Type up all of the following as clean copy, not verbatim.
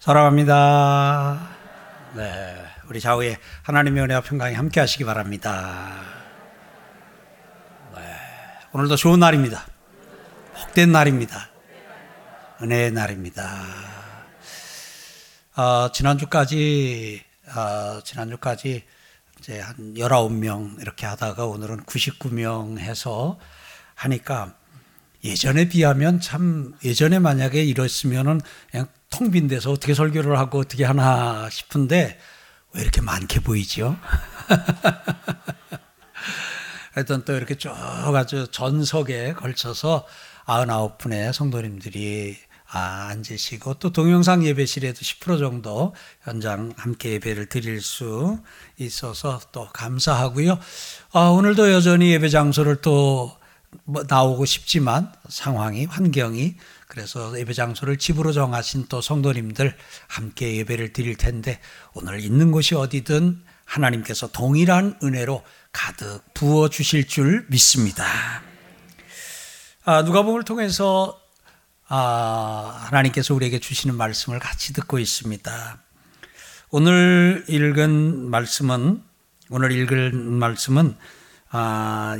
사랑합니다. 네, 우리 좌우에 하나님의 은혜와 평강이 함께 하시기 바랍니다. 네, 오늘도 좋은 날입니다. 복된 날입니다. 은혜의 날입니다. 지난주까지 이제 한 19명 이렇게 하다가 오늘은 99명 해서 하니까 예전에 비하면 참, 예전에 만약에 이랬으면은 그냥 텅 빈 데서 어떻게 설교를 하고 어떻게 하나 싶은데 왜 이렇게 많게 보이죠? 하여튼 또 이렇게 쭉 아주 전석에 걸쳐서 99분의 성도님들이 앉으시고 또 동영상 예배실에도 10% 정도 현장 함께 예배를 드릴 수 있어서 또 감사하고요. 오늘도 여전히 예배 장소를 또 나오고 싶지만 상황이, 환경이, 그래서 예배 장소를 집으로 정하신 또 성도님들 함께 예배를 드릴 텐데 오늘 있는 곳이 어디든 하나님께서 동일한 은혜로 가득 부어 주실 줄 믿습니다. 누가복음을 통해서 하나님께서 우리에게 주시는 말씀을 같이 듣고 있습니다. 오늘 읽은 말씀은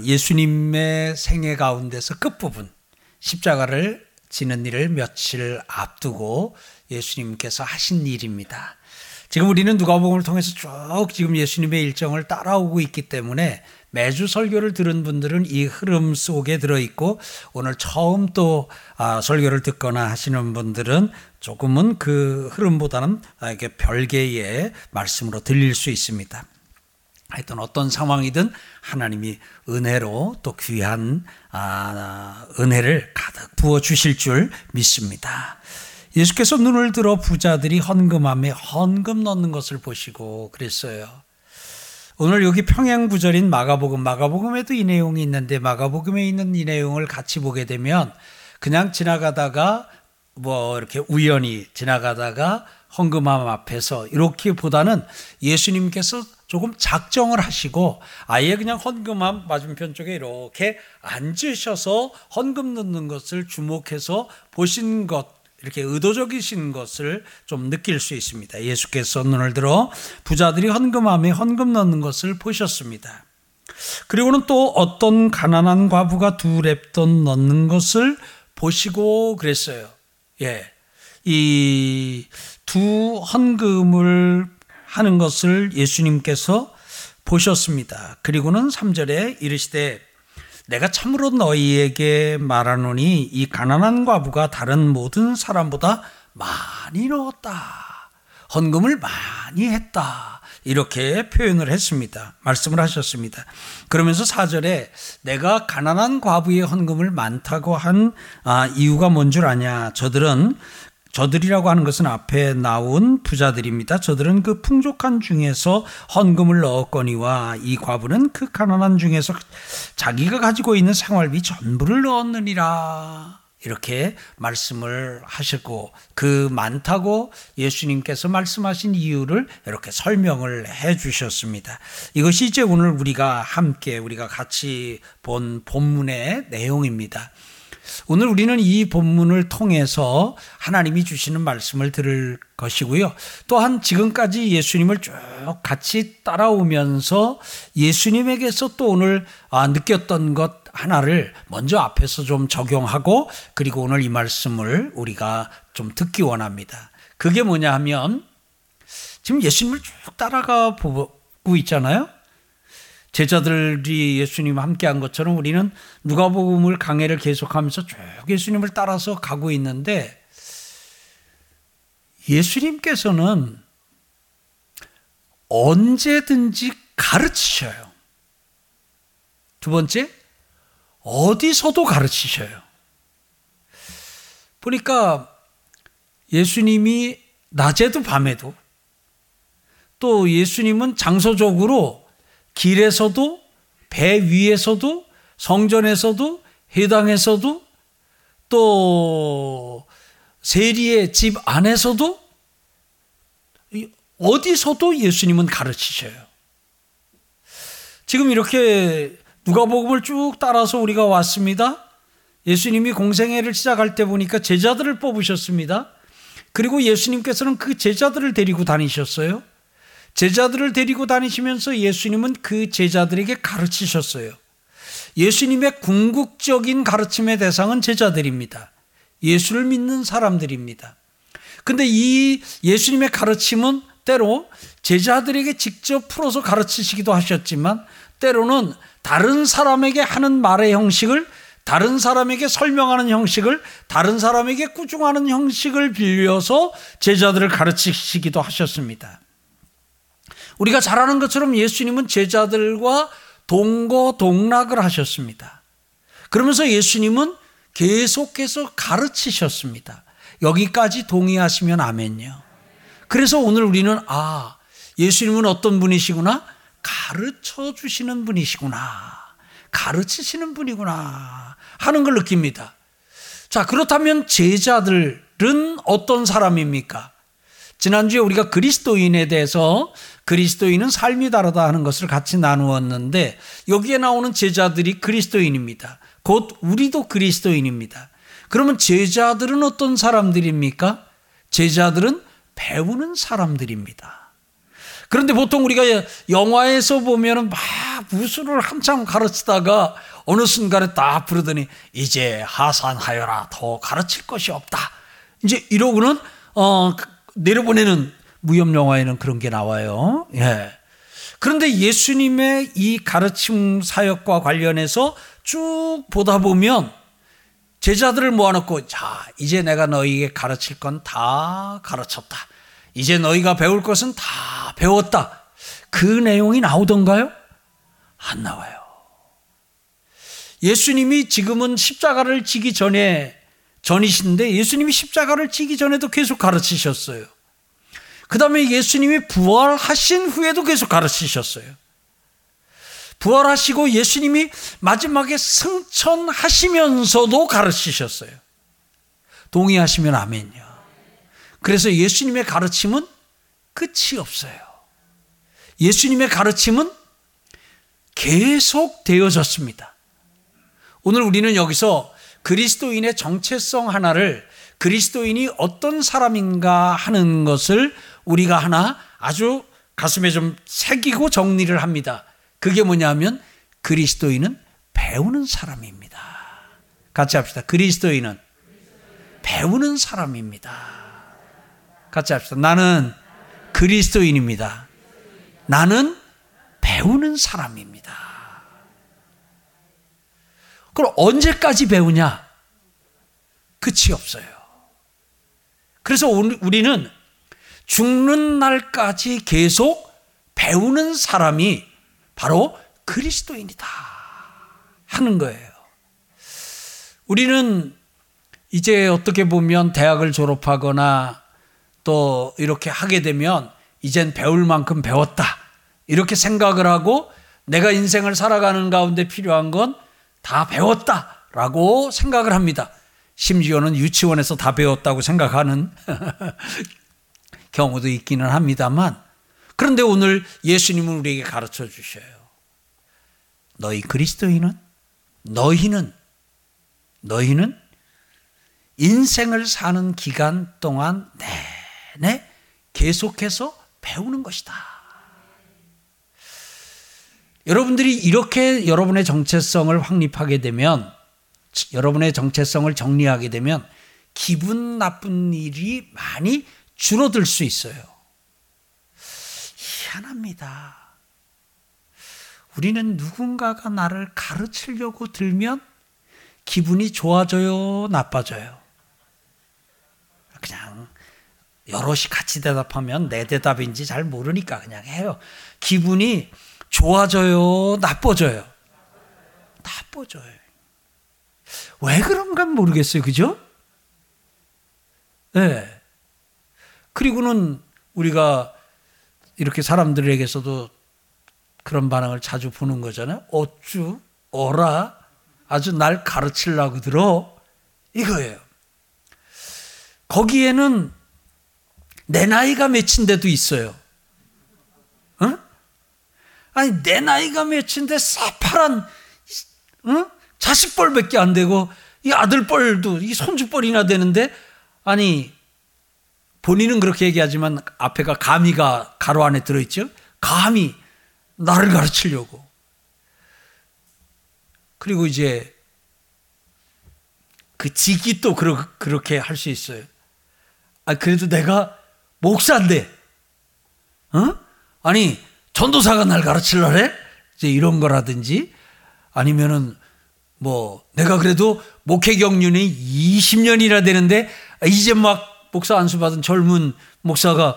예수님의 생애 가운데서 끝부분, 십자가를 지는 일을 며칠 앞두고 예수님께서 하신 일입니다. 지금 우리는 누가복음을 통해서 쭉 지금 예수님의 일정을 따라오고 있기 때문에 매주 설교를 들은 분들은 이 흐름 속에 들어있고, 오늘 처음 또 설교를 듣거나 하시는 분들은 조금은 그 흐름보다는 이렇게 별개의 말씀으로 들릴 수 있습니다. 하여튼 어떤 상황이든 하나님이 은혜로 또 귀한 은혜를 가득 부어주실 줄 믿습니다. 예수께서 눈을 들어 부자들이 헌금함에 헌금 넣는 것을 보시고 그랬어요. 오늘 여기 평행구절인 마가복음에도 이 내용이 있는데, 마가복음에 있는 이 내용을 같이 보게 되면 그냥 지나가다가 이렇게 우연히 지나가다가 헌금함 앞에서 이렇게 보다는 예수님께서 조금 작정을 하시고 아예 그냥 헌금함 맞은편 쪽에 이렇게 앉으셔서 헌금 넣는 것을 주목해서 보신 것, 이렇게 의도적이신 것을 좀 느낄 수 있습니다. 예수께서 눈을 들어 부자들이 헌금함에 헌금 넣는 것을 보셨습니다. 그리고는 또 어떤 가난한 과부가 두 렙돈 넣는 것을 보시고 그랬어요. 예, 이 두 헌금을 하는 것을 예수님께서 보셨습니다. 그리고는 3절에 이르시되, 내가 참으로 너희에게 말하노니 이 가난한 과부가 다른 모든 사람보다 많이 넣었다. 헌금을 많이 했다. 이렇게 표현을 했습니다. 말씀을 하셨습니다. 그러면서 4절에 내가 가난한 과부의 헌금을 많다고 한 이유가 뭔 줄 아냐. 저들이라고 하는 것은 앞에 나온 부자들입니다. 저들은 그 풍족한 중에서 헌금을 넣었거니와 이 과부는 그 가난한 중에서 자기가 가지고 있는 생활비 전부를 넣었느니라. 이렇게 말씀을 하시고 그 많다고 예수님께서 말씀하신 이유를 이렇게 설명을 해 주셨습니다. 이것이 이제 오늘 우리가 같이 본 본문의 내용입니다. 오늘 우리는 이 본문을 통해서 하나님이 주시는 말씀을 들을 것이고요. 또한 지금까지 예수님을 쭉 같이 따라오면서 예수님에게서 또 오늘 느꼈던 것 하나를 먼저 앞에서 좀 적용하고, 그리고 오늘 이 말씀을 우리가 좀 듣기 원합니다. 그게 뭐냐 하면, 지금 예수님을 쭉 따라가 보고 있잖아요. 제자들이 예수님과 함께한 것처럼 우리는 누가복음을 강해를 계속하면서 쭉 예수님을 따라서 가고 있는데, 예수님께서는 언제든지 가르치셔요. 두 번째, 어디서도 가르치셔요. 보니까 예수님이 낮에도 밤에도, 또 예수님은 장소적으로 길에서도, 배 위에서도, 성전에서도, 회당에서도, 또 세리의 집 안에서도, 어디서도 예수님은 가르치셔요. 지금 이렇게 누가복음을 쭉 따라서 우리가 왔습니다. 예수님이 공생애를 시작할 때 보니까 제자들을 뽑으셨습니다. 그리고 예수님께서는 그 제자들을 데리고 다니셨어요. 제자들을 데리고 다니시면서 예수님은 그 제자들에게 가르치셨어요. 예수님의 궁극적인 가르침의 대상은 제자들입니다. 예수를 믿는 사람들입니다. 근데 이 예수님의 가르침은 때로 제자들에게 직접 풀어서 가르치시기도 하셨지만 때로는 다른 사람에게 하는 말의 형식을, 다른 사람에게 설명하는 형식을, 다른 사람에게 꾸중하는 형식을 빌려서 제자들을 가르치시기도 하셨습니다. 우리가 잘 아는 것처럼 예수님은 제자들과 동거동락을 하셨습니다. 그러면서 예수님은 계속해서 가르치셨습니다. 여기까지 동의하시면 아멘요. 그래서 오늘 우리는 예수님은 어떤 분이시구나? 가르쳐 주시는 분이시구나. 가르치시는 분이구나 하는 걸 느낍니다. 자, 그렇다면 제자들은 어떤 사람입니까? 지난주에 우리가 그리스도인에 대해서 그리스도인은 삶이 다르다 하는 것을 같이 나누었는데 여기에 나오는 제자들이 그리스도인입니다. 곧 우리도 그리스도인입니다. 그러면 제자들은 어떤 사람들입니까? 제자들은 배우는 사람들입니다. 그런데 보통 우리가 영화에서 보면 막 무술을 한참 가르치다가 어느 순간에 딱 부르더니 이제 하산하여라, 더 가르칠 것이 없다, 이제 이러고는 내려보내는 무협 영화에는 그런 게 나와요. 예. 그런데 예수님의 이 가르침 사역과 관련해서 쭉 보다 보면 제자들을 모아놓고, 자, 이제 내가 너희에게 가르칠 건 다 가르쳤다, 이제 너희가 배울 것은 다 배웠다, 그 내용이 나오던가요? 안 나와요. 예수님이 지금은 십자가를 지기 전이신데 예수님이 십자가를 지기 전에도 계속 가르치셨어요. 그 다음에 예수님이 부활하신 후에도 계속 가르치셨어요. 부활하시고 예수님이 마지막에 승천하시면서도 가르치셨어요. 동의하시면 아멘요. 그래서 예수님의 가르침은 끝이 없어요. 예수님의 가르침은 계속 되어졌습니다. 오늘 우리는 여기서 그리스도인의 정체성 하나를, 그리스도인이 어떤 사람인가 하는 것을 우리가 하나 아주 가슴에 좀 새기고 정리를 합니다. 그게 뭐냐면 그리스도인은 배우는 사람입니다. 같이 합시다. 그리스도인은 배우는 사람입니다. 같이 합시다. 나는 그리스도인입니다. 나는 배우는 사람입니다. 그럼 언제까지 배우냐? 끝이 없어요. 그래서 우리는 죽는 날까지 계속 배우는 사람이 바로 그리스도인이다 하는 거예요. 우리는 이제 어떻게 보면 대학을 졸업하거나 또 이렇게 하게 되면 이젠 배울 만큼 배웠다 이렇게 생각을 하고, 내가 인생을 살아가는 가운데 필요한 건 다 배웠다라고 생각을 합니다. 심지어는 유치원에서 다 배웠다고 생각하는 경우도 있기는 합니다만, 그런데 오늘 예수님은 우리에게 가르쳐 주셔요. 너희 그리스도인은, 너희는 인생을 사는 기간 동안 내내 계속해서 배우는 것이다. 여러분들이 이렇게 여러분의 정체성을 확립하게 되면, 여러분의 정체성을 정리하게 되면 기분 나쁜 일이 많이 줄어들 수 있어요. 희한합니다. 우리는 누군가가 나를 가르치려고 들면 기분이 좋아져요, 나빠져요? 그냥 여럿이 같이 대답하면 내 대답인지 잘 모르니까 그냥 해요. 기분이 좋아져요, 나빠져요? 나빠져요. 왜 그런가 모르겠어요. 그죠? 네. 그리고는 우리가 이렇게 사람들에게서도 그런 반응을 자주 보는 거잖아요. 어쭈, 어라, 아주 날 가르치려고 들어, 이거예요. 거기에는 내 나이가 몇인데도 있어요. 응? 아니, 내 나이가 몇인데 새파란, 응? 자식뻘밖에 안 되고 이 아들뻘도 이 손주뻘이나 되는데, 아니 본인은 그렇게 얘기하지만 앞에가 가미가 가로 안에 들어있죠. 감히 나를 가르치려고. 그리고 이제 그 직이 또 그렇게 할 수 있어요. 아, 그래도 내가 목사인데, 어? 아니, 전도사가 날 가르치려 해? 이제 이런 거라든지, 아니면은 뭐, 내가 그래도 목회 경륜이 20년이라 되는데, 이제 막 목사 안수받은 젊은 목사가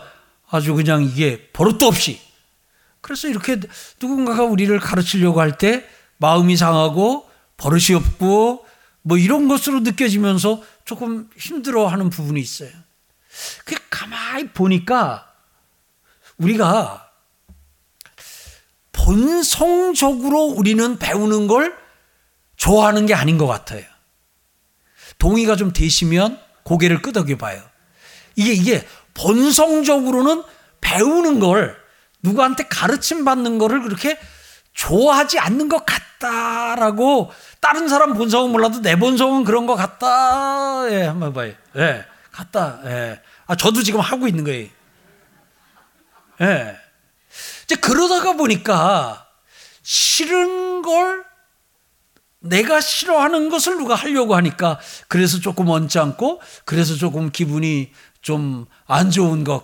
아주 그냥 이게 버릇도 없이. 그래서 이렇게 누군가가 우리를 가르치려고 할 때 마음이 상하고 버릇이 없고 뭐 이런 것으로 느껴지면서 조금 힘들어하는 부분이 있어요. 그 가만히 보니까 우리가 본성적으로 우리는 배우는 걸 좋아하는 게 아닌 것 같아요. 동의가 좀 되시면 고개를 끄덕여 봐요. 이게 본성적으로는 배우는 걸, 누구한테 가르침 받는 거를 그렇게 좋아하지 않는 것 같다라고, 다른 사람 본성은 몰라도 내 본성은 그런 것 같다. 예, 한번 봐요. 예, 같다. 예. 아, 저도 지금 하고 있는 거예요. 예. 이제 그러다가 보니까 싫은 걸, 내가 싫어하는 것을 누가 하려고 하니까, 그래서 조금 언짢고, 그래서 조금 기분이 좀 안 좋은 것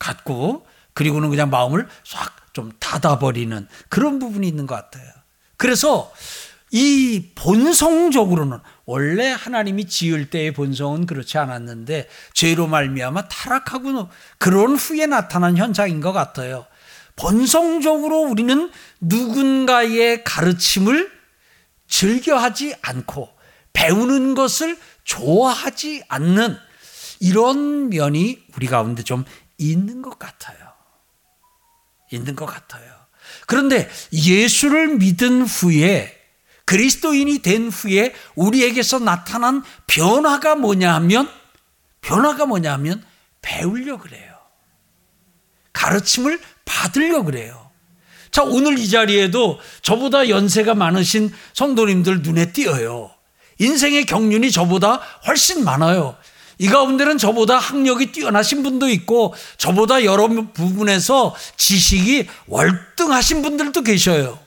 같고, 그리고는 그냥 마음을 싹 좀 닫아버리는 그런 부분이 있는 것 같아요. 그래서 이 본성적으로는, 원래 하나님이 지을 때의 본성은 그렇지 않았는데 죄로 말미암아 타락하고 그런 후에 나타난 현상인 것 같아요. 본성적으로 우리는 누군가의 가르침을 즐겨하지 않고 배우는 것을 좋아하지 않는 이런 면이 우리 가운데 좀 있는 것 같아요. 있는 것 같아요. 그런데 예수를 믿은 후에, 그리스도인이 된 후에 우리에게서 나타난 변화가 뭐냐 하면, 배우려 그래요. 가르침을 받으려 그래요. 자, 오늘 이 자리에도 저보다 연세가 많으신 성도님들 눈에 띄어요. 인생의 경륜이 저보다 훨씬 많아요. 이 가운데는 저보다 학력이 뛰어나신 분도 있고, 저보다 여러 부분에서 지식이 월등하신 분들도 계셔요.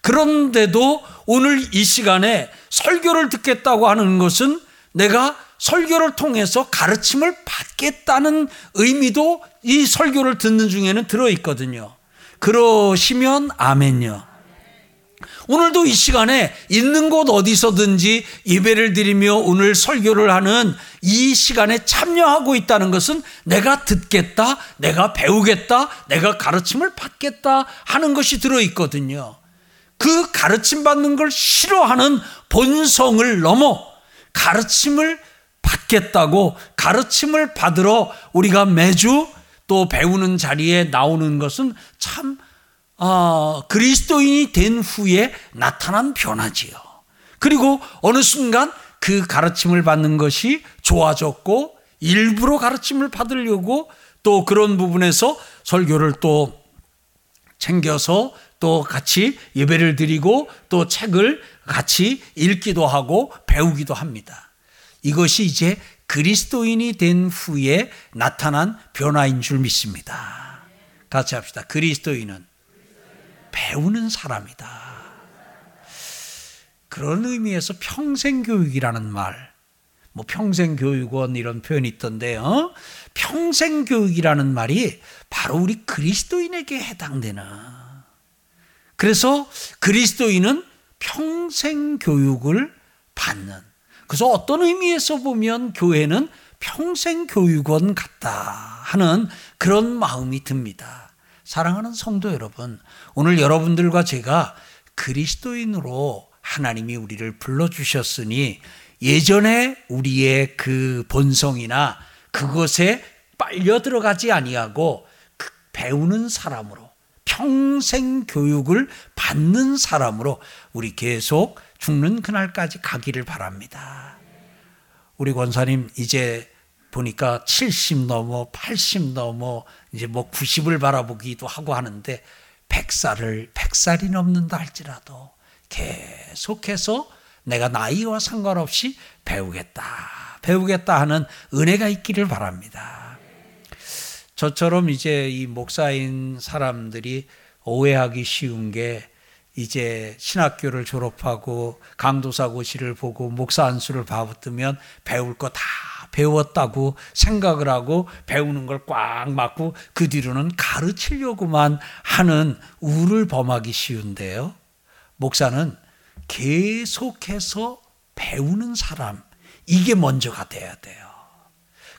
그런데도 오늘 이 시간에 설교를 듣겠다고 하는 것은 내가 설교를 통해서 가르침을 받겠다는 의미도 이 설교를 듣는 중에는 들어있거든요. 그러시면 아멘요. 오늘도 이 시간에 있는 곳 어디서든지 예배를 드리며 오늘 설교를 하는 이 시간에 참여하고 있다는 것은 내가 듣겠다, 내가 배우겠다, 내가 가르침을 받겠다 하는 것이 들어있거든요. 그 가르침 받는 걸 싫어하는 본성을 넘어 가르침을 받겠다고, 가르침을 받으러 우리가 매주 또 배우는 자리에 나오는 것은 참 그리스도인이 된 후에 나타난 변화지요. 그리고 어느 순간 그 가르침을 받는 것이 좋아졌고, 일부러 가르침을 받으려고 또 그런 부분에서 설교를 또 챙겨서 또 같이 예배를 드리고 또 책을 같이 읽기도 하고 배우기도 합니다. 이것이 이제 그리스도인이 된 후에 나타난 변화인 줄 믿습니다. 같이 합시다. 그리스도인은 배우는 사람이다. 그런 의미에서 평생교육이라는 말, 뭐 평생교육원 이런 표현이 있던데요. 평생교육이라는 말이 바로 우리 그리스도인에게 해당되는, 그래서 그리스도인은 평생교육을 받는, 그래서 어떤 의미에서 보면 교회는 평생교육원 같다 하는 그런 마음이 듭니다. 사랑하는 성도 여러분, 오늘 여러분들과 제가 그리스도인으로 하나님이 우리를 불러주셨으니 예전에 우리의 그 본성이나 그것에 빨려 들어가지 아니하고 배우는 사람으로, 평생 교육을 받는 사람으로 우리 계속 죽는 그날까지 가기를 바랍니다. 우리 권사님 이제 보니까 70 넘어 80 넘어 이제 뭐 90을 바라보기도 하고 하는데, 100살이 넘는다 할지라도 계속해서 내가 나이와 상관없이 배우겠다 하는 은혜가 있기를 바랍니다. 저처럼 이제 이 목사인 사람들이 오해하기 쉬운 게 이제 신학교를 졸업하고 강도사고시를 보고 목사 안수를 받으면 배울 거 다 배웠다고 생각을 하고 배우는 걸 꽉 막고 그 뒤로는 가르치려고만 하는 우를 범하기 쉬운데요. 목사는 계속해서 배우는 사람, 이게 먼저가 돼야 돼요.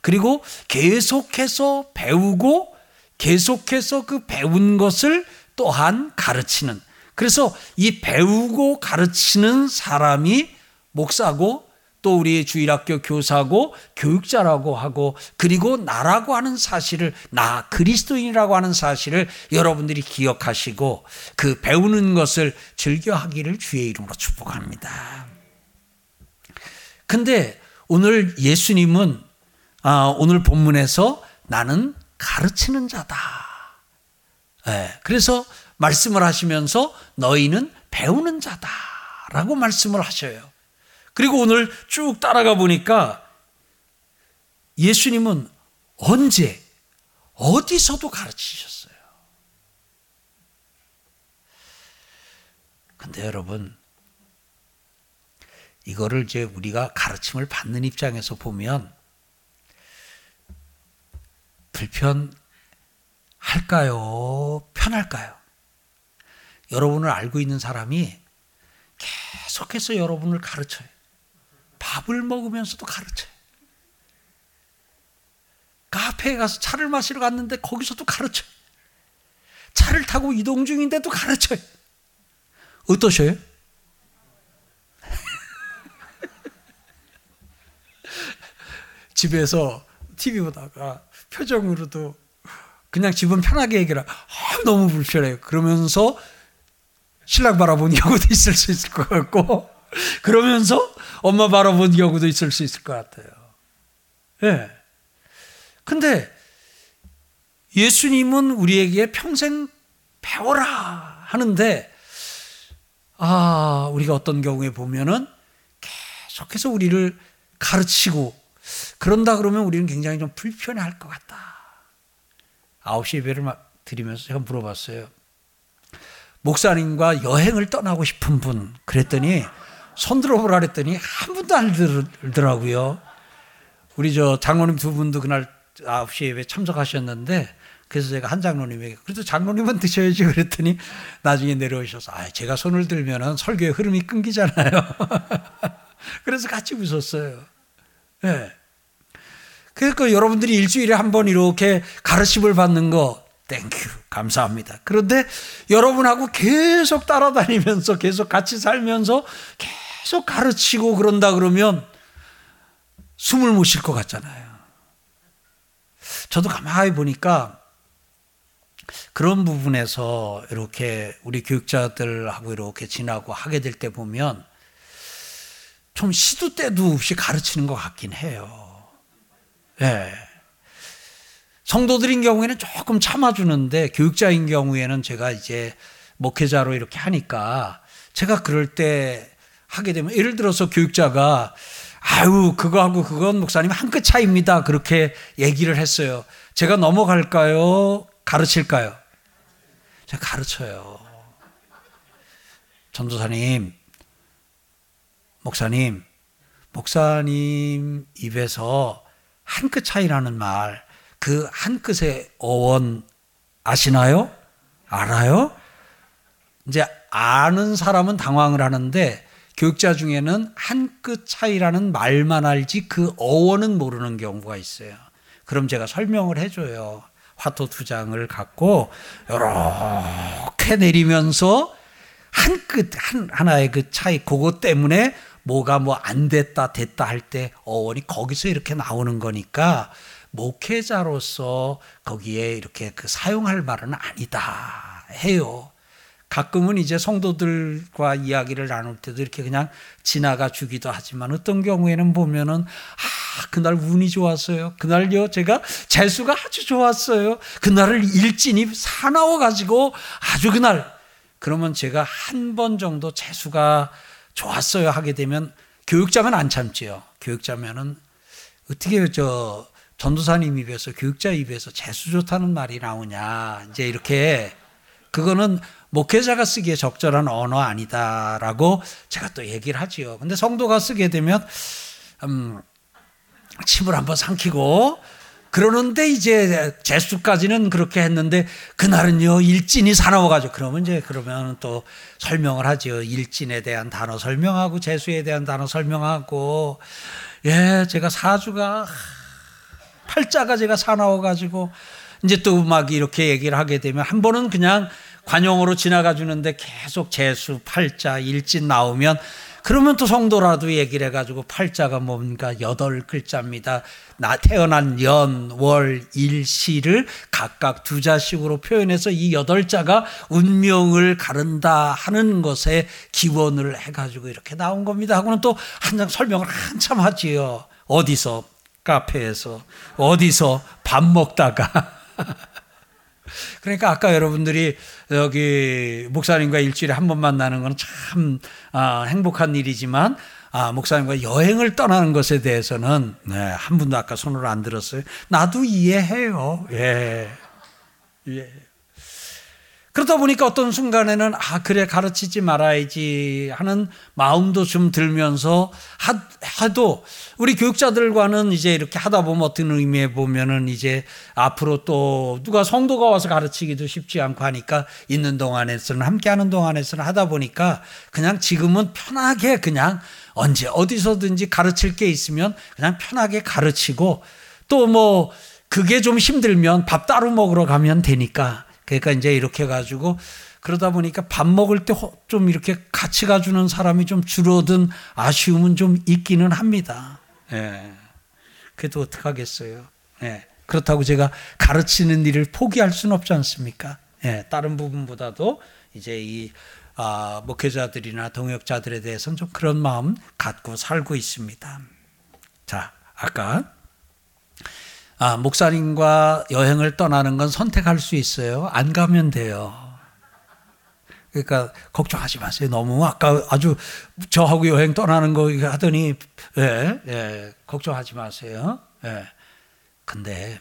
그리고 계속해서 배우고 계속해서 그 배운 것을 또한 가르치는, 그래서 이 배우고 가르치는 사람이 목사고 또 우리 주일학교 교사고 교육자라고 하고, 그리고 나라고 하는 사실을, 나 그리스도인이라고 하는 사실을 여러분들이 기억하시고 그 배우는 것을 즐겨하기를 주의 이름으로 축복합니다. 근데 오늘 예수님은 오늘 본문에서 나는 가르치는 자다. 그래서 말씀을 하시면서 너희는 배우는 자다라고 말씀을 하셔요. 그리고 오늘 쭉 따라가 보니까 예수님은 언제 어디서도 가르치셨어요. 근데 여러분, 이거를 이제 우리가 가르침을 받는 입장에서 보면 불편할까요? 편할까요? 여러분을 알고 있는 사람이 계속해서 여러분을 가르쳐요. 밥을 먹으면서도 가르쳐요. 카페에 가서 차를 마시러 갔는데 거기서도 가르쳐요. 차를 타고 이동 중인데도 가르쳐요. 어떠셔요? 집에서 TV 보다가 표정으로도 그냥 집은 편하게 얘기하라. 너무 불편해요. 그러면서 신랑 바라본 경우도 있을 수 있을 것 같고, 그러면서 엄마 바라본 경우도 있을 수 있을 것 같아요. 예. 근데 예수님은 우리에게 평생 배워라 하는데, 우리가 어떤 경우에 보면은 계속해서 우리를 가르치고, 그런다 그러면 우리는 굉장히 좀 불편해 할 것 같다. 9시 예배를 드리면서 제가 물어봤어요. 목사님과 여행을 떠나고 싶은 분, 그랬더니 손 들어보라 그랬더니 한 분도 안 들더라고요. 우리 저 장로님 두 분도 그날 9시 예배 참석하셨는데, 그래서 제가 한 장로님에게 그래도 장로님은 드셔야지 그랬더니 나중에 내려오셔서 제가 손을 들면은 설교의 흐름이 끊기잖아요. 그래서 같이 웃었어요. 네. 그러니까 여러분들이 일주일에 한 번 이렇게 가르침을 받는 거 땡큐, 감사합니다. 그런데 여러분하고 계속 따라다니면서 계속 같이 살면서 계속 가르치고 그런다 그러면 숨을 못 쉴 것 같잖아요. 저도 가만히 보니까 그런 부분에서 이렇게 우리 교육자들하고 이렇게 지나고 하게 될 때 보면 좀 시도 때도 없이 가르치는 것 같긴 해요. 예. 성도들인 경우에는 조금 참아주는데, 교육자인 경우에는 제가 이제 목회자로 이렇게 하니까 제가 그럴 때 하게 되면, 예를 들어서 교육자가 그거하고 그건 목사님 한 끗 차이입니다. 그렇게 얘기를 했어요. 제가 넘어갈까요? 가르칠까요? 제가 가르쳐요. 전도사님, 목사님 입에서 한 끗 차이라는 말, 그 한 끗의 어원 아시나요? 알아요? 이제 아는 사람은 당황을 하는데, 교육자 중에는 한 끗 차이라는 말만 알지 그 어원은 모르는 경우가 있어요. 그럼 제가 설명을 해줘요. 화토 2장을 갖고 이렇게 내리면서 한 끗, 하나의 그 차이, 그것 때문에 뭐가 뭐 안 됐다 됐다 할 때 어원이 거기서 이렇게 나오는 거니까 목회자로서 거기에 이렇게 그 사용할 말은 아니다 해요. 가끔은 이제 성도들과 이야기를 나눌 때도 이렇게 그냥 지나가 주기도 하지만, 어떤 경우에는 보면은 그날 운이 좋았어요. 그날요 제가 재수가 아주 좋았어요. 그날을 일진이 사나워 가지고 아주 그날, 그러면 제가 한 번 정도 재수가 좋았어요 하게 되면 교육자면 안 참지요. 교육자면은 어떻게 저 전도사님 입에서, 교육자 입에서 재수 좋다는 말이 나오냐, 이제 이렇게, 그거는 목회자가 쓰기에 적절한 언어 아니다라고 제가 또 얘기를 하지요. 근데 성도가 쓰게 되면 침을 한번 삼키고 그러는데, 이제 재수까지는 그렇게 했는데 그날은요 일진이 사나워가지고, 그러면 이제 그러면 또 설명을 하지요. 일진에 대한 단어 설명하고 재수에 대한 단어 설명하고, 예, 제가 사주가 팔자가 제가 사나워가지고, 이제 또 막 이렇게 얘기를 하게 되면, 한 번은 그냥 관용으로 지나가 주는데 계속 재수, 팔자, 일진 나오면, 그러면 또 성도라도 얘기를 해가지고, 팔자가 뭔가 8글자입니다. 나 태어난 연, 월, 일, 시를 각각 2자씩으로 표현해서 이 8자가 운명을 가른다 하는 것에 기원을 해가지고 이렇게 나온 겁니다 하고는 또 한 장 설명을 한참 하지요. 어디서? 카페에서. 어디서? 밥 먹다가. 그러니까 아까 여러분들이 여기 목사님과 일주일에 한 번 만나는 건 참 행복한 일이지만, 목사님과 여행을 떠나는 것에 대해서는 한 분도 아까 손을 안 들었어요. 나도 이해해요. 예. 그러다 보니까 어떤 순간에는 그래 가르치지 말아야지 하는 마음도 좀 들면서 하도, 우리 교육자들과는 이제 이렇게 하다 보면 어떤 의미에 보면은 이제 앞으로 또 누가 성도가 와서 가르치기도 쉽지 않고 하니까, 있는 동안에서는, 함께하는 동안에서는 하다 보니까 그냥 지금은 편하게 그냥 언제 어디서든지 가르칠 게 있으면 그냥 편하게 가르치고, 또 뭐 그게 좀 힘들면 밥 따로 먹으러 가면 되니까. 그러니까 이제 이렇게 해가지고, 그러다 보니까 밥 먹을 때 좀 이렇게 같이 가주는 사람이 좀 줄어든 아쉬움은 좀 있기는 합니다. 예. 그래도 어떡하겠어요. 예. 그렇다고 제가 가르치는 일을 포기할 수는 없지 않습니까? 예. 다른 부분보다도 이제 이 목회자들이나 동역자들에 대해서는 좀 그런 마음 갖고 살고 있습니다. 자, 아까 목사님과 여행을 떠나는 건 선택할 수 있어요. 안 가면 돼요. 그러니까 걱정하지 마세요. 너무 아까 아주 저하고 여행 떠나는 거 하더니, 예, 걱정하지 마세요. 예. 근데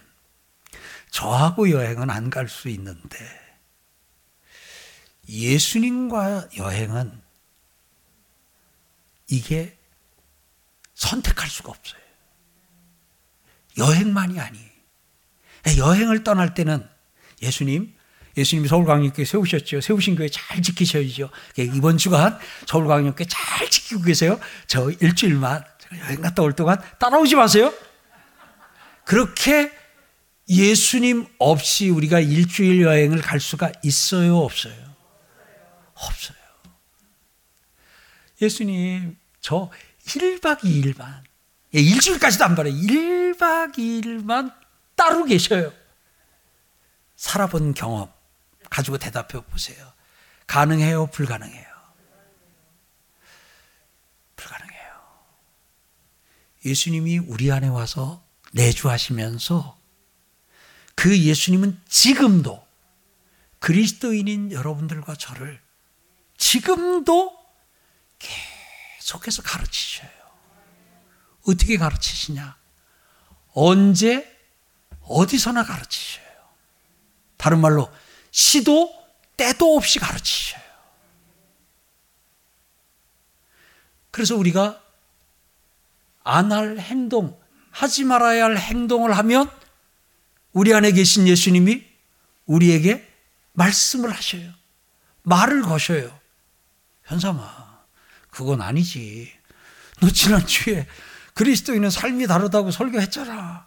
저하고 여행은 안 갈 수 있는데, 예수님과 여행은 이게 선택할 수가 없어요. 여행만이 아니에요. 여행을 떠날 때는 예수님이 서울광염교회 세우셨죠. 세우신 교회 잘 지키셔야죠. 이번 주간 서울광염교회 잘 지키고 계세요. 저 일주일만 여행 갔다 올 동안 따라오지 마세요. 그렇게 예수님 없이 우리가 일주일 여행을 갈 수가 있어요? 없어요? 없어요. 예수님, 저 1박 2일만. 일주일까지도 안 바래요. 1박 2일만 따로 계셔요. 살아본 경험 가지고 대답해 보세요. 가능해요? 불가능해요? 불가능해요. 예수님이 우리 안에 와서 내주하시면서, 그 예수님은 지금도 그리스도인인 여러분들과 저를 지금도 계속해서 가르치셔요. 어떻게 가르치시냐? 언제 어디서나 가르치셔요. 다른 말로 시도 때도 없이 가르치셔요. 그래서 우리가 안 할 행동, 하지 말아야 할 행동을 하면, 우리 안에 계신 예수님이 우리에게 말씀을 하셔요. 말을 거셔요. 현삼아, 그건 아니지. 너 지난주에 그리스도인은 삶이 다르다고 설교했잖아.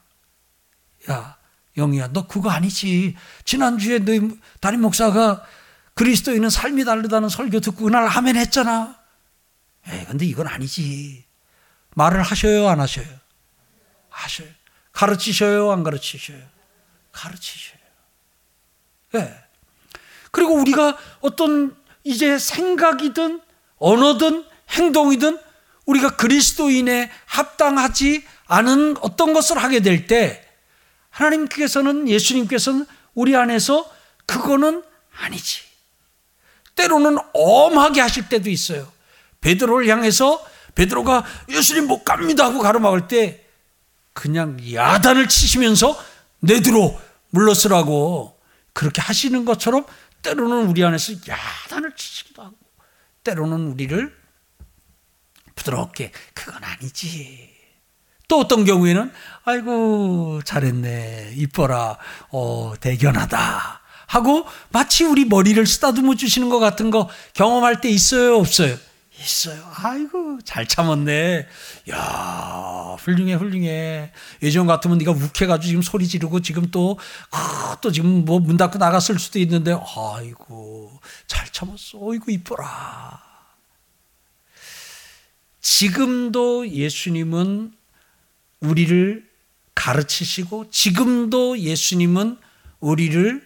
야, 영희야, 너 그거 아니지. 지난주에 너희 담임 목사가 그리스도인은 삶이 다르다는 설교 듣고 그날 아멘 했잖아. 에이, 근데 이건 아니지. 말을 하셔요, 안 하셔요? 하셔요. 가르치셔요, 안 가르치셔요? 가르치셔요. 예. 그리고 우리가 어떤 이제 생각이든 언어든 행동이든 우리가 그리스도인에 합당하지 않은 어떤 것을 하게 될 때, 예수님께서는 우리 안에서 그거는 아니지. 때로는 엄하게 하실 때도 있어요. 베드로를 향해서 베드로가 예수님 못 갑니다 하고 가로막을 때, 그냥 야단을 치시면서 내들어 물러서라고 그렇게 하시는 것처럼 때로는 우리 안에서 야단을 치시기도 하고 때로는 우리를 부드럽게 그건 아니지. 또 어떤 경우에는 아이고 잘했네 이뻐라 대견하다 하고 마치 우리 머리를 쓰다듬어 주시는 것 같은 거 경험할 때 있어요 없어요? 있어요. 아이고 잘 참았네. 야 훌륭해 훌륭해. 예전 같으면 네가 욱해가지고 지금 소리 지르고 지금 또 지금 뭐 문 닫고 나갔을 수도 있는데 아이고 잘 참았어. 아이고 이뻐라. 지금도 예수님은 우리를 가르치시고 지금도 예수님은 우리를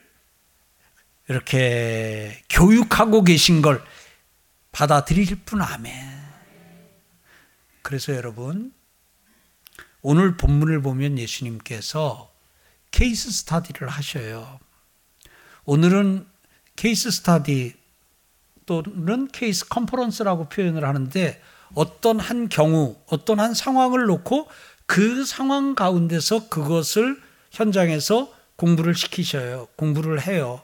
이렇게 교육하고 계신 걸 받아들일 뿐 아멘. 그래서 여러분 오늘 본문을 보면 예수님께서 케이스 스타디를 하셔요. 오늘은 케이스 스타디 또는 케이스 컨퍼런스라고 표현을 하는데 어떤 한 경우, 어떤 한 상황을 놓고 그 상황 가운데서 그것을 현장에서 공부를 시키셔요. 공부를 해요.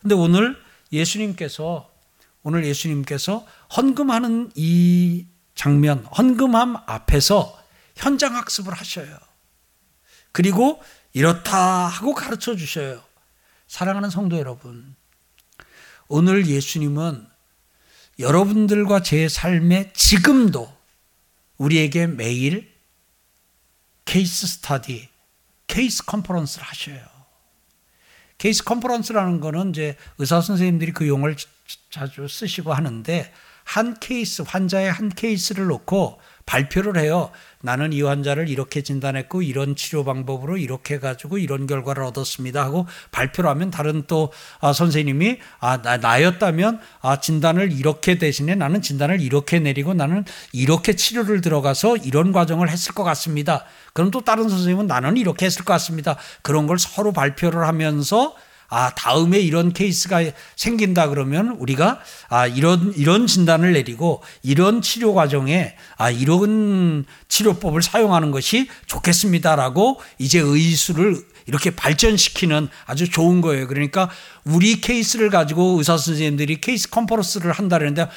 근데 오늘 예수님께서 헌금하는 이 장면, 헌금함 앞에서 현장 학습을 하셔요. 그리고 이렇다 하고 가르쳐 주셔요. 사랑하는 성도 여러분, 오늘 예수님은 여러분들과 제 삶에 지금도 우리에게 매일 케이스 스터디, 케이스 컨퍼런스를 하셔요. 케이스 컨퍼런스라는 거는 이제 의사 선생님들이 그 용어를 자주 쓰시고 하는데 한 케이스, 환자의 한 케이스를 놓고 발표를 해요. 나는 이 환자를 이렇게 진단했고 이런 치료 방법으로 이렇게 해가지고 이런 결과를 얻었습니다 하고 발표를 하면 다른 또 선생님이 나였다면 진단을 이렇게 대신에 나는 진단을 이렇게 내리고 나는 이렇게 치료를 들어가서 이런 과정을 했을 것 같습니다. 그럼 또 다른 선생님은 나는 이렇게 했을 것 같습니다. 그런 걸 서로 발표를 하면서 다음에 이런 케이스가 생긴다 그러면 우리가 이런 진단을 내리고 이런 치료 과정에 이런 치료법을 사용하는 것이 좋겠습니다라고 이제 의술을 이렇게 발전시키는 아주 좋은 거예요. 그러니까 우리 케이스를 가지고 의사 선생님들이 케이스 컨퍼런스를 한다는데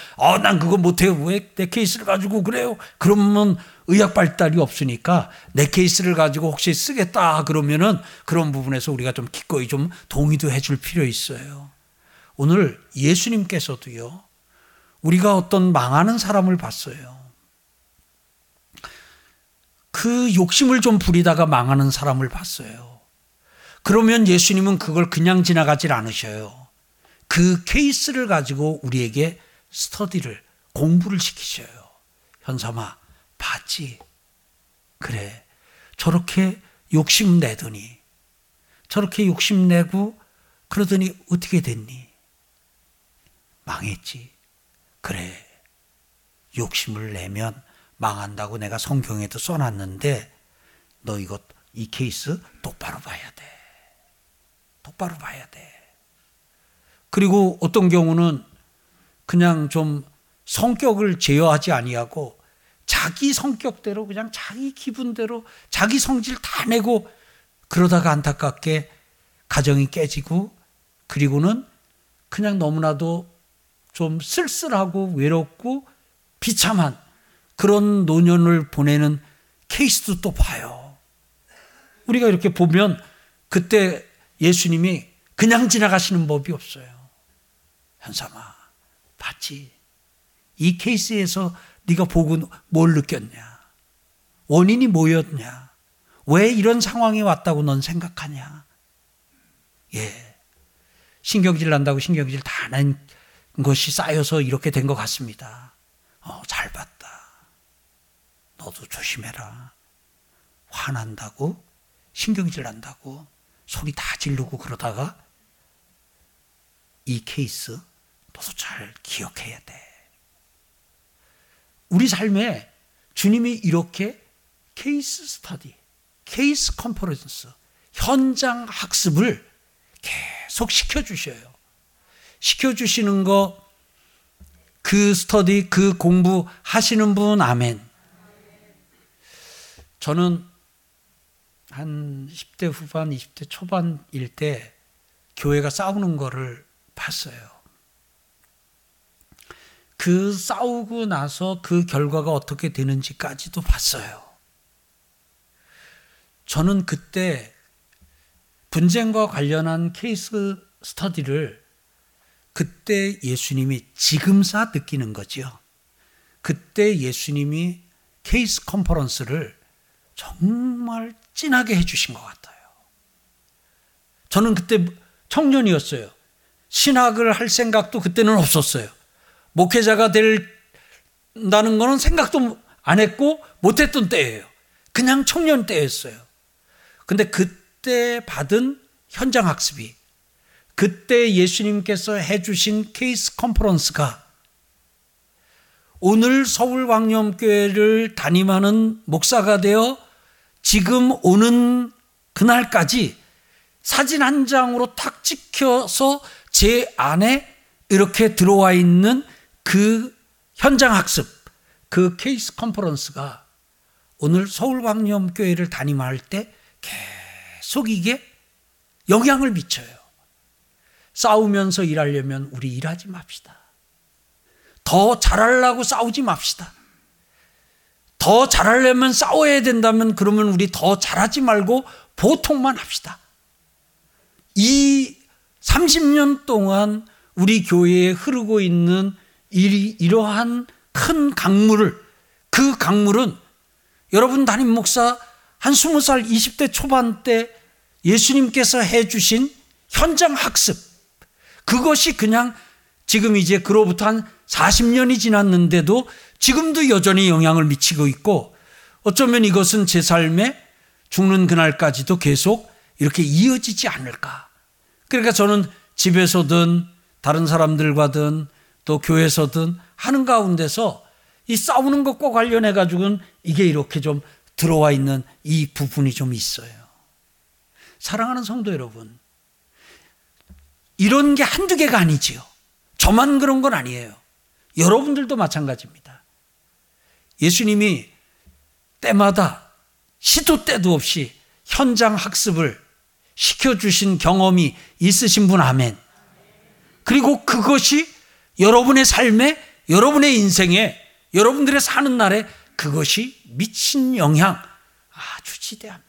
난 그거 못해요. 왜 내 케이스를 가지고 그래요? 그러면 의학 발달이 없으니까 내 케이스를 가지고 혹시 쓰겠다 그러면은 그런 부분에서 우리가 좀 기꺼이 좀 동의도 해줄 필요 있어요. 오늘 예수님께서도요. 우리가 어떤 망하는 사람을 봤어요. 그 욕심을 좀 부리다가 망하는 사람을 봤어요. 그러면 예수님은 그걸 그냥 지나가질 않으셔요. 그 케이스를 가지고 우리에게 스터디를 공부를 시키셔요. 현삼아 봤지? 그래 저렇게 욕심내더니 저렇게 욕심내고 그러더니 어떻게 됐니? 망했지? 그래 욕심을 내면 망한다고 내가 성경에도 써놨는데 너 이 케이스 똑바로 봐야 돼. 똑바로 봐야 돼. 그리고 어떤 경우는 그냥 좀 성격을 제어하지 아니하고 자기 성격대로 그냥 자기 기분대로 자기 성질 다 내고 그러다가 안타깝게 가정이 깨지고 그리고는 그냥 너무나도 좀 쓸쓸하고 외롭고 비참한 그런 노년을 보내는 케이스도 또 봐요. 우리가 이렇게 보면 그때 예수님이 그냥 지나가시는 법이 없어요. 현삼아 봤지? 이 케이스에서 네가 보고 뭘 느꼈냐? 원인이 뭐였냐? 왜 이런 상황이 왔다고 넌 생각하냐? 예, 신경질 난다고 신경질 다 난 것이 쌓여서 이렇게 된 것 같습니다. 잘 봤다. 너도 조심해라. 화난다고 신경질 난다고 소리 다 지르고 그러다가 이 케이스 너도 잘 기억해야 돼. 우리 삶에 주님이 이렇게 케이스 스터디, 케이스 컨퍼런스, 현장 학습을 계속 시켜주셔요. 시켜주시는 거 그 스터디, 그 공부 하시는 분 아멘. 저는 한 10대 후반, 20대 초반일 때 교회가 싸우는 거를 봤어요. 그 싸우고 나서 그 결과가 어떻게 되는지까지도 봤어요. 저는 그때 분쟁과 관련한 케이스 스터디를 그때 예수님이 지금사 느끼는 거죠. 그때 예수님이 케이스 컨퍼런스를 정말 진하게 해주신 것 같아요. 저는 그때 청년이었어요. 신학을 할 생각도 그때는 없었어요. 목회자가 된다는 거는 생각도 안 했고 못했던 때예요. 그냥 청년 때였어요. 근데 그때 받은 현장 학습이, 그때 예수님께서 해주신 케이스 컨퍼런스가 오늘 서울광염교회를 담임하는 목사가 되어 지금 오는 그날까지 사진 한 장으로 탁 찍혀서 제 안에 이렇게 들어와 있는 그 현장 학습, 그 케이스 컨퍼런스가 오늘 서울광염교회를 담임할 때 계속 이게 영향을 미쳐요. 싸우면서 일하려면 우리 일하지 맙시다. 더 잘하려고 싸우지 맙시다. 더 잘하려면 싸워야 된다면 그러면 우리 더 잘하지 말고 보통만 합시다. 이 30년 동안 우리 교회에 흐르고 있는 이러한 큰 강물을, 그 강물은 여러분 담임 목사 한 20살, 20대 초반 때 예수님께서 해주신 현장 학습, 그것이 그냥 지금 이제 그로부터 한 40년이 지났는데도 지금도 여전히 영향을 미치고 있고, 어쩌면 이것은 제 삶에 죽는 그날까지도 계속 이렇게 이어지지 않을까. 그러니까 저는 집에서든 다른 사람들과든 또 교회에서든 하는 가운데서 이 싸우는 것과 관련해 가지고는 이게 이렇게 좀 들어와 있는 이 부분이 좀 있어요. 사랑하는 성도 여러분, 이런 게 한두 개가 아니지요. 저만 그런 건 아니에요. 여러분들도 마찬가지입니다. 예수님이 때마다 시도 때도 없이 현장 학습을 시켜주신 경험이 있으신 분, 아멘. 그리고 그것이 여러분의 삶에, 여러분의 인생에, 여러분들의 사는 날에 그것이 미친 영향 아주 지대합니다.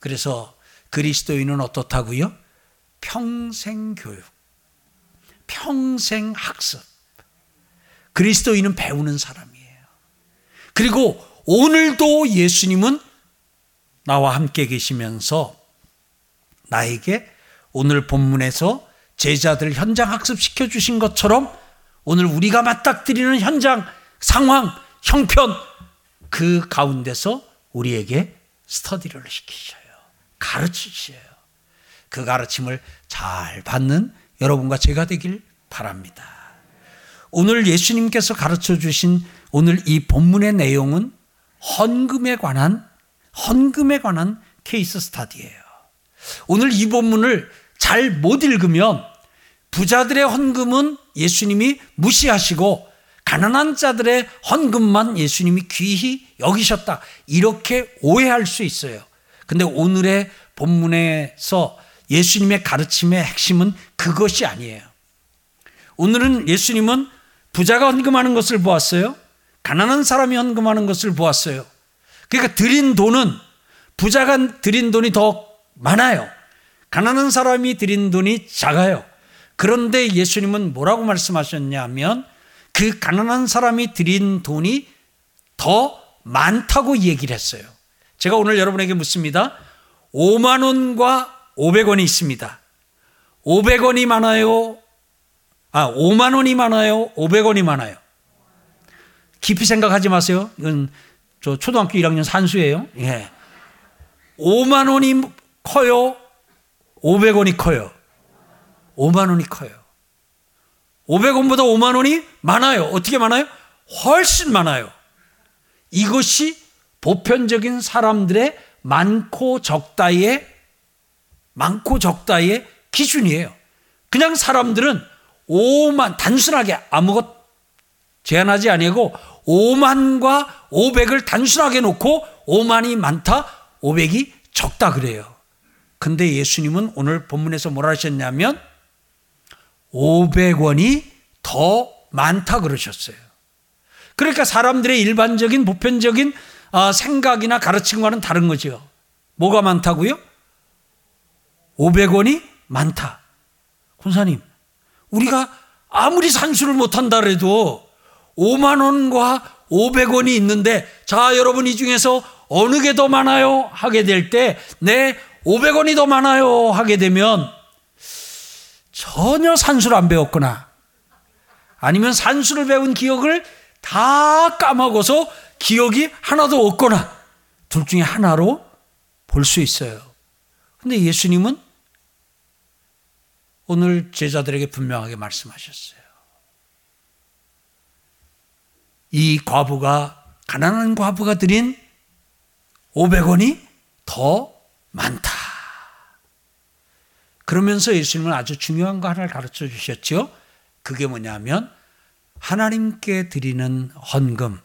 그래서 그리스도인은 어떻다고요? 평생 교육, 평생 학습. 그리스도인은 배우는 사람이에요. 그리고 오늘도 예수님은 나와 함께 계시면서 나에게 오늘 본문에서 제자들 현장 학습시켜 주신 것처럼 오늘 우리가 맞닥뜨리는 현장, 상황, 형편, 그 가운데서 우리에게 스터디를 시키셔요. 가르치셔요. 그 가르침을 잘 받는 여러분과 제가 되길 바랍니다. 오늘 예수님께서 가르쳐 주신 오늘 이 본문의 내용은 헌금에 관한 케이스 스터디예요. 오늘 이 본문을 잘 못 읽으면 부자들의 헌금은 예수님이 무시하시고 가난한 자들의 헌금만 예수님이 귀히 여기셨다, 이렇게 오해할 수 있어요. 근데 오늘의 본문에서 예수님의 가르침의 핵심은 그것이 아니에요. 오늘은 예수님은 부자가 헌금하는 것을 보았어요. 가난한 사람이 헌금하는 것을 보았어요. 그러니까 드린 돈은, 부자가 드린 돈이 더 많아요. 가난한 사람이 드린 돈이 작아요. 그런데 예수님은 뭐라고 말씀하셨냐면 그 가난한 사람이 드린 돈이 더 많다고 얘기를 했어요. 제가 오늘 여러분에게 묻습니다. 5만 원과 500원이 있습니다. 5만 원이 많아요? 500원이 많아요? 깊이 생각하지 마세요. 이건 저 초등학교 1학년 산수예요. 예. 5만 원이 커요? 500원이 커요? 5만 원이 커요. 500원보다 5만 원이 많아요. 어떻게 많아요? 훨씬 많아요. 이것이 보편적인 사람들의 많고 적다의 기준이에요. 그냥 사람들은 단순하게 아무것도 제한하지 아니고 5만과 500을 단순하게 놓고 5만이 많다, 500이 적다 그래요. 근데 예수님은 오늘 본문에서 뭐라 하셨냐면 500원이 더 많다 그러셨어요. 그러니까 사람들의 일반적인 보편적인 생각이나 가르침과는 다른 거죠. 뭐가 많다고요? 500원이 많다. 권사님, 우리가 아무리 산수를 못한다 그래도 5만 원과 500원이 있는데, 자 여러분 이 중에서 어느 게 더 많아요? 하게 될 때 내 500원이 더 많아요 하게 되면 전혀 산수를 안 배웠거나 아니면 산수를 배운 기억을 다 까먹어서 기억이 하나도 없거나 둘 중에 하나로 볼 수 있어요. 근데 예수님은 오늘 제자들에게 분명하게 말씀하셨어요. 이 과부가, 가난한 과부가 드린 500원이 더 많다. 그러면서 예수님은 아주 중요한 거 하나를 가르쳐 주셨죠. 그게 뭐냐면 하나님께 드리는 헌금,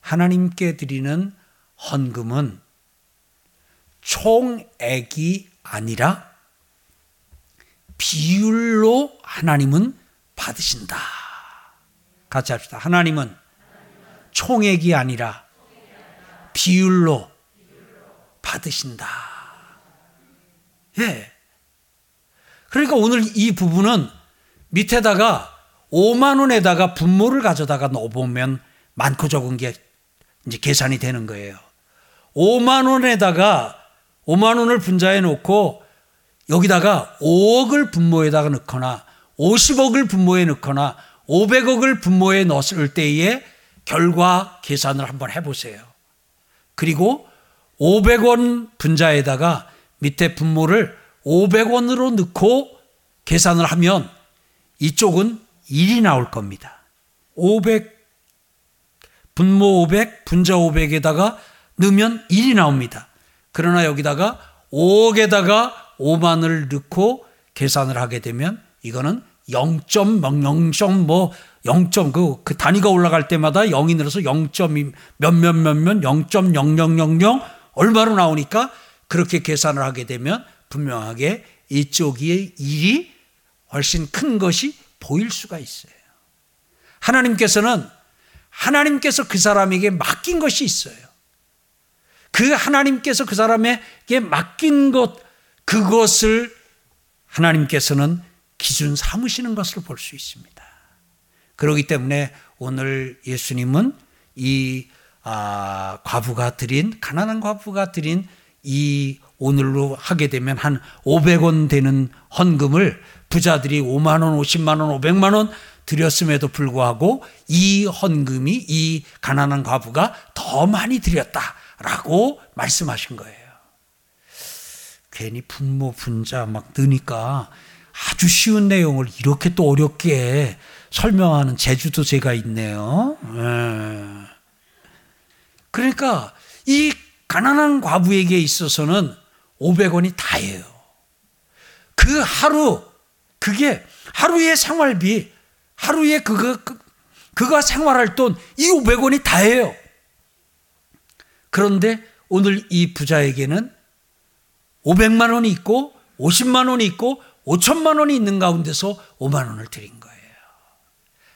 하나님께 드리는 헌금은 총액이 아니라 비율로 하나님은 받으신다. 같이 합시다. 하나님은 총액이 아니라 비율로 받으신다. 예. 그러니까 오늘 이 부분은 밑에다가 5만 원에다가 분모를 가져다가 넣어보면 많고 적은 게 이제 계산이 되는 거예요. 5만 원에다가 5만 원을 분자해 놓고 여기다가 5억을 분모에다가 넣거나 50억을 분모에 넣거나 500억을 분모에 넣었을 때의 결과 계산을 한번 해보세요. 그리고 500원 분자에다가 밑에 분모를 500원으로 넣고 계산을 하면 이쪽은 1이 나올 겁니다. 500, 분모 500, 분자 500에다가 넣으면 1이 나옵니다. 그러나 여기다가 5억에다가 5만을 넣고 계산을 하게 되면 이거는 0.0그 단위가 올라갈 때마다 0이 늘어서 0.0000 얼마로 나오니까 그렇게 계산을 하게 되면 분명하게 이쪽의 1이 훨씬 큰 것이 보일 수가 있어요. 하나님께서 그 사람에게 맡긴 것이 있어요. 그 하나님께서 그 사람에게 맡긴 것, 그것을 하나님께서는 기준 삼으시는 것을 볼 수 있습니다. 그렇기 때문에 오늘 예수님은 이 과부가 드린, 가난한 과부가 드린 이 오늘로 하게 되면 한 500원 되는 헌금을 부자들이 5만 원, 50만 원, 500만 원 드렸음에도 불구하고 이 헌금이, 이 가난한 과부가 더 많이 드렸다라고 말씀하신 거예요. 괜히 분모, 분자 막 넣으니까 아주 쉬운 내용을 이렇게 또 어렵게 설명하는 재주도 제가 있네요. 그러니까 이 가난한 과부에게 있어서는 500원이 다예요. 그 하루, 그게 하루의 생활비, 하루에 그가 생활할 돈, 이 500원이 다예요. 그런데 오늘 이 부자에게는 500만 원이 있고 50만 원이 있고 5천만 원이 있는 가운데서 5만 원을 드린 거예요.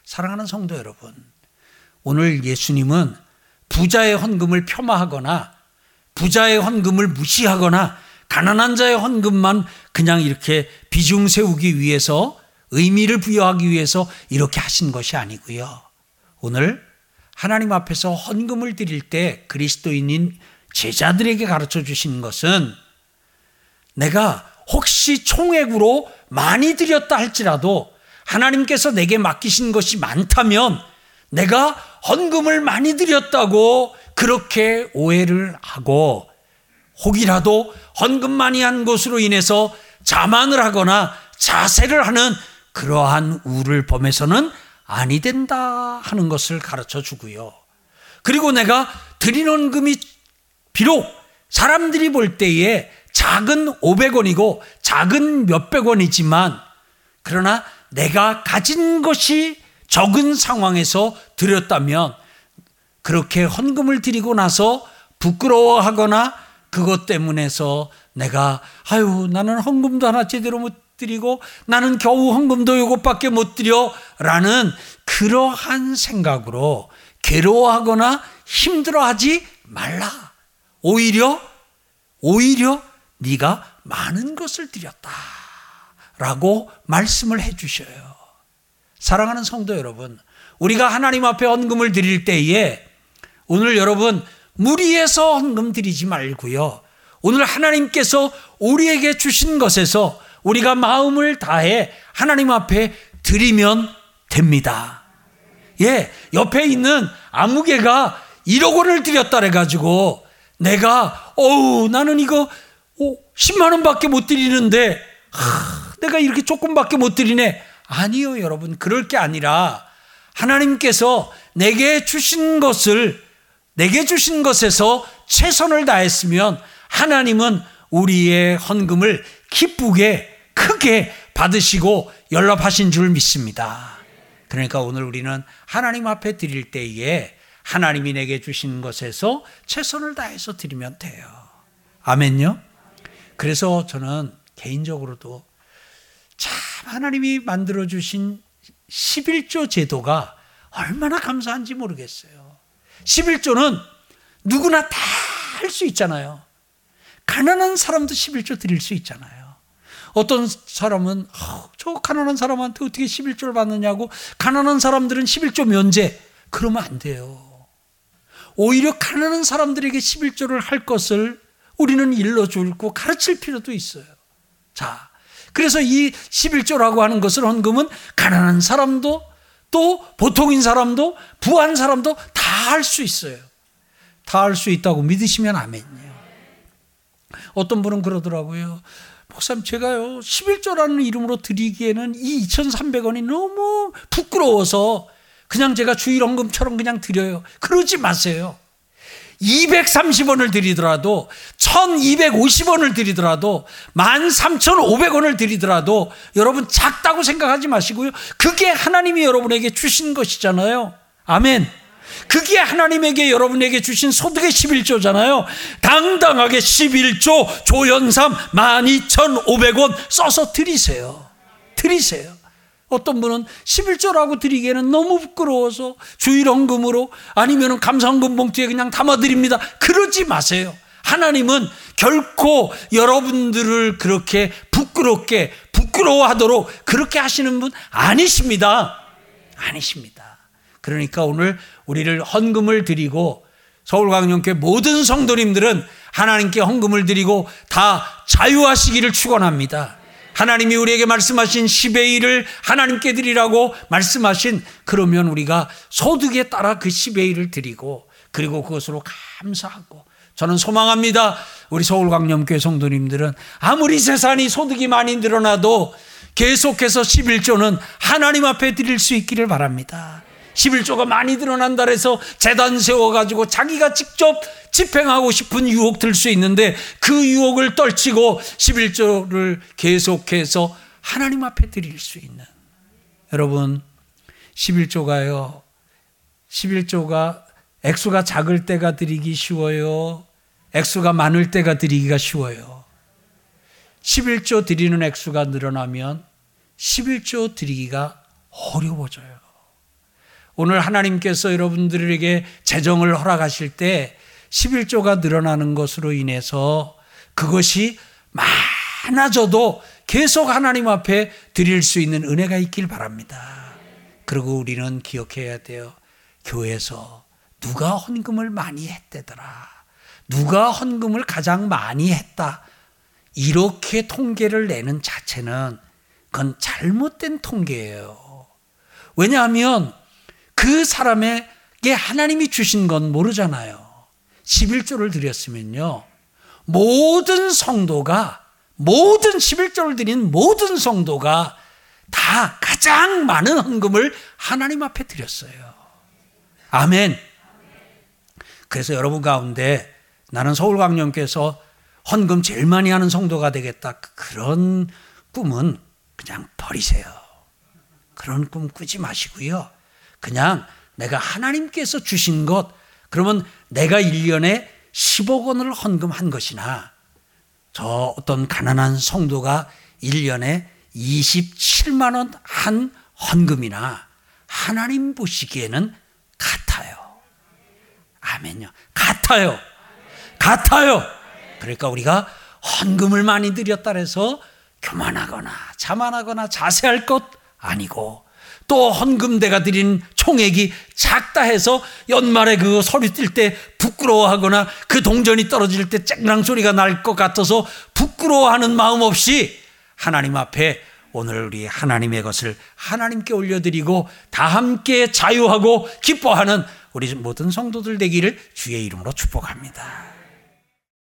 사랑하는 성도 여러분, 오늘 예수님은 부자의 헌금을 폄하하거나 부자의 헌금을 무시하거나 가난한 자의 헌금만 그냥 이렇게 비중 세우기 위해서, 의미를 부여하기 위해서 이렇게 하신 것이 아니고요. 오늘 하나님 앞에서 헌금을 드릴 때 그리스도인인 제자들에게 가르쳐 주신 것은 내가 혹시 총액으로 많이 드렸다 할지라도 하나님께서 내게 맡기신 것이 많다면 내가 헌금을 많이 드렸다고 그렇게 오해를 하고 혹이라도 헌금 많이 한 것으로 인해서 자만을 하거나 자세를 하는 그러한 우를 범해서는 아니 된다 하는 것을 가르쳐 주고요. 그리고 내가 드린 헌금이 비록 사람들이 볼 때에 작은 500원이고 작은 몇백 원이지만 그러나 내가 가진 것이 적은 상황에서 드렸다면 그렇게 헌금을 드리고 나서 부끄러워하거나 그것 때문에서 내가 나는 헌금도 하나 제대로 못 드리고 나는 겨우 헌금도 이것밖에 못 드려 라는 그러한 생각으로 괴로워하거나 힘들어하지 말라. 오히려 네가 많은 것을 드렸다 라고 말씀을 해 주셔요. 사랑하는 성도 여러분, 우리가 하나님 앞에 헌금을 드릴 때에 오늘 여러분 무리해서 헌금 드리지 말고요, 오늘 하나님께서 우리에게 주신 것에서 우리가 마음을 다해 하나님 앞에 드리면 됩니다. 옆에 있는 아무개가 1억 원을 드렸다 그래가지고 내가 나는 이거 10만 원밖에 못 드리는데 내가 이렇게 조금밖에 못 드리네. 아니요 여러분, 그럴 게 아니라 하나님께서 내게 주신 것에서 최선을 다했으면 하나님은 우리의 헌금을 기쁘게 크게 받으시고 연락하신 줄 믿습니다. 그러니까 오늘 우리는 하나님 앞에 드릴 때에 하나님이 내게 주신 것에서 최선을 다해서 드리면 돼요. 아멘요? 그래서 저는 개인적으로도 참 하나님이 만들어주신 11조 제도가 얼마나 감사한지 모르겠어요. 11조는 누구나 다 할 수 있잖아요. 가난한 사람도 11조 드릴 수 있잖아요. 어떤 사람은 저 가난한 사람한테 어떻게 11조를 받느냐고, 가난한 사람들은 11조 면제, 그러면 안 돼요. 오히려 가난한 사람들에게 11조를 할 것을 우리는 일러주고 가르칠 필요도 있어요. 그래서 이 11조라고 하는 것을, 헌금은 가난한 사람도 또 보통인 사람도 부한 사람도 다 할 수 있어요. 다 할 수 있다고 믿으시면 아멘이에요. 어떤 분은 그러더라고요. 목사님, 제가요 11조라는 이름으로 드리기에는 이 2,300원이 너무 부끄러워서 그냥 제가 주일 헌금처럼 그냥 드려요. 그러지 마세요. 230원을 드리더라도 1,250원을 드리더라도 13,500원을 드리더라도 여러분 작다고 생각하지 마시고요, 그게 하나님이 여러분에게 주신 것이잖아요. 아멘. 그게 하나님에게 여러분에게 주신 소득의 11조잖아요. 당당하게 11조 조현삼 12,500원 써서 드리세요. 어떤 분은 11조라고 드리기에는 너무 부끄러워서 주일 헌금으로 아니면 감사헌금 봉투에 그냥 담아드립니다. 그러지 마세요. 하나님은 결코 여러분들을 그렇게 부끄러워하도록 그렇게 하시는 분 아니십니다. 그러니까 오늘 우리를 헌금을 드리고 서울광염교회 모든 성도님들은 하나님께 헌금을 드리고 다 자유하시기를 축원합니다. 하나님이 우리에게 말씀하신 10의 1을 하나님께 드리라고 말씀하신, 그러면 우리가 소득에 따라 그 10의 1을 드리고 그리고 그것으로 감사하고, 저는 소망합니다. 우리 서울광염교회 성도님들은 아무리 세상이 소득이 많이 늘어나도 계속해서 11조는 하나님 앞에 드릴 수 있기를 바랍니다. 11조가 많이 늘어난다 해서 재단 세워가지고 자기가 직접 집행하고 싶은 유혹 들 수 있는데, 그 유혹을 떨치고 11조를 계속해서 하나님 앞에 드릴 수 있는, 여러분 11조가 액수가 작을 때가 드리기 쉬워요, 액수가 많을 때가 드리기가 쉬워요? 11조 드리는 액수가 늘어나면 11조 드리기가 어려워져요. 오늘 하나님께서 여러분들에게 재정을 허락하실 때 11조가 늘어나는 것으로 인해서 그것이 많아져도 계속 하나님 앞에 드릴 수 있는 은혜가 있길 바랍니다. 그리고 우리는 기억해야 돼요. 교회에서 누가 헌금을 많이 했대더라, 누가 헌금을 가장 많이 했다, 이렇게 통계를 내는 자체는 그건 잘못된 통계예요. 왜냐하면 그 사람에게 하나님이 주신 건 모르잖아요. 11조를 드렸으면요, 모든 11조를 드린 모든 성도가 다 가장 많은 헌금을 하나님 앞에 드렸어요. 아멘. 그래서 여러분 가운데 나는 서울광염교회에서 헌금 제일 많이 하는 성도가 되겠다, 그런 꿈은 그냥 버리세요. 그런 꿈 꾸지 마시고요, 그냥 내가 하나님께서 주신 것, 그러면 내가 1년에 10억 원을 헌금한 것이나 저 어떤 가난한 성도가 1년에 27만 원 한 헌금이나 하나님 보시기에는 같아요. 아멘요. 같아요. 같아요. 그러니까 우리가 헌금을 많이 드렸다 해서 교만하거나 자만하거나 자세할 것 아니고, 또 헌금대가 드린 총액이 작다 해서 연말에 그 소리 뛸 때 부끄러워하거나 그 동전이 떨어질 때 쨍랑 소리가 날 것 같아서 부끄러워하는 마음 없이 하나님 앞에 오늘 우리 하나님의 것을 하나님께 올려드리고 다 함께 자유하고 기뻐하는 우리 모든 성도들 되기를 주의 이름으로 축복합니다.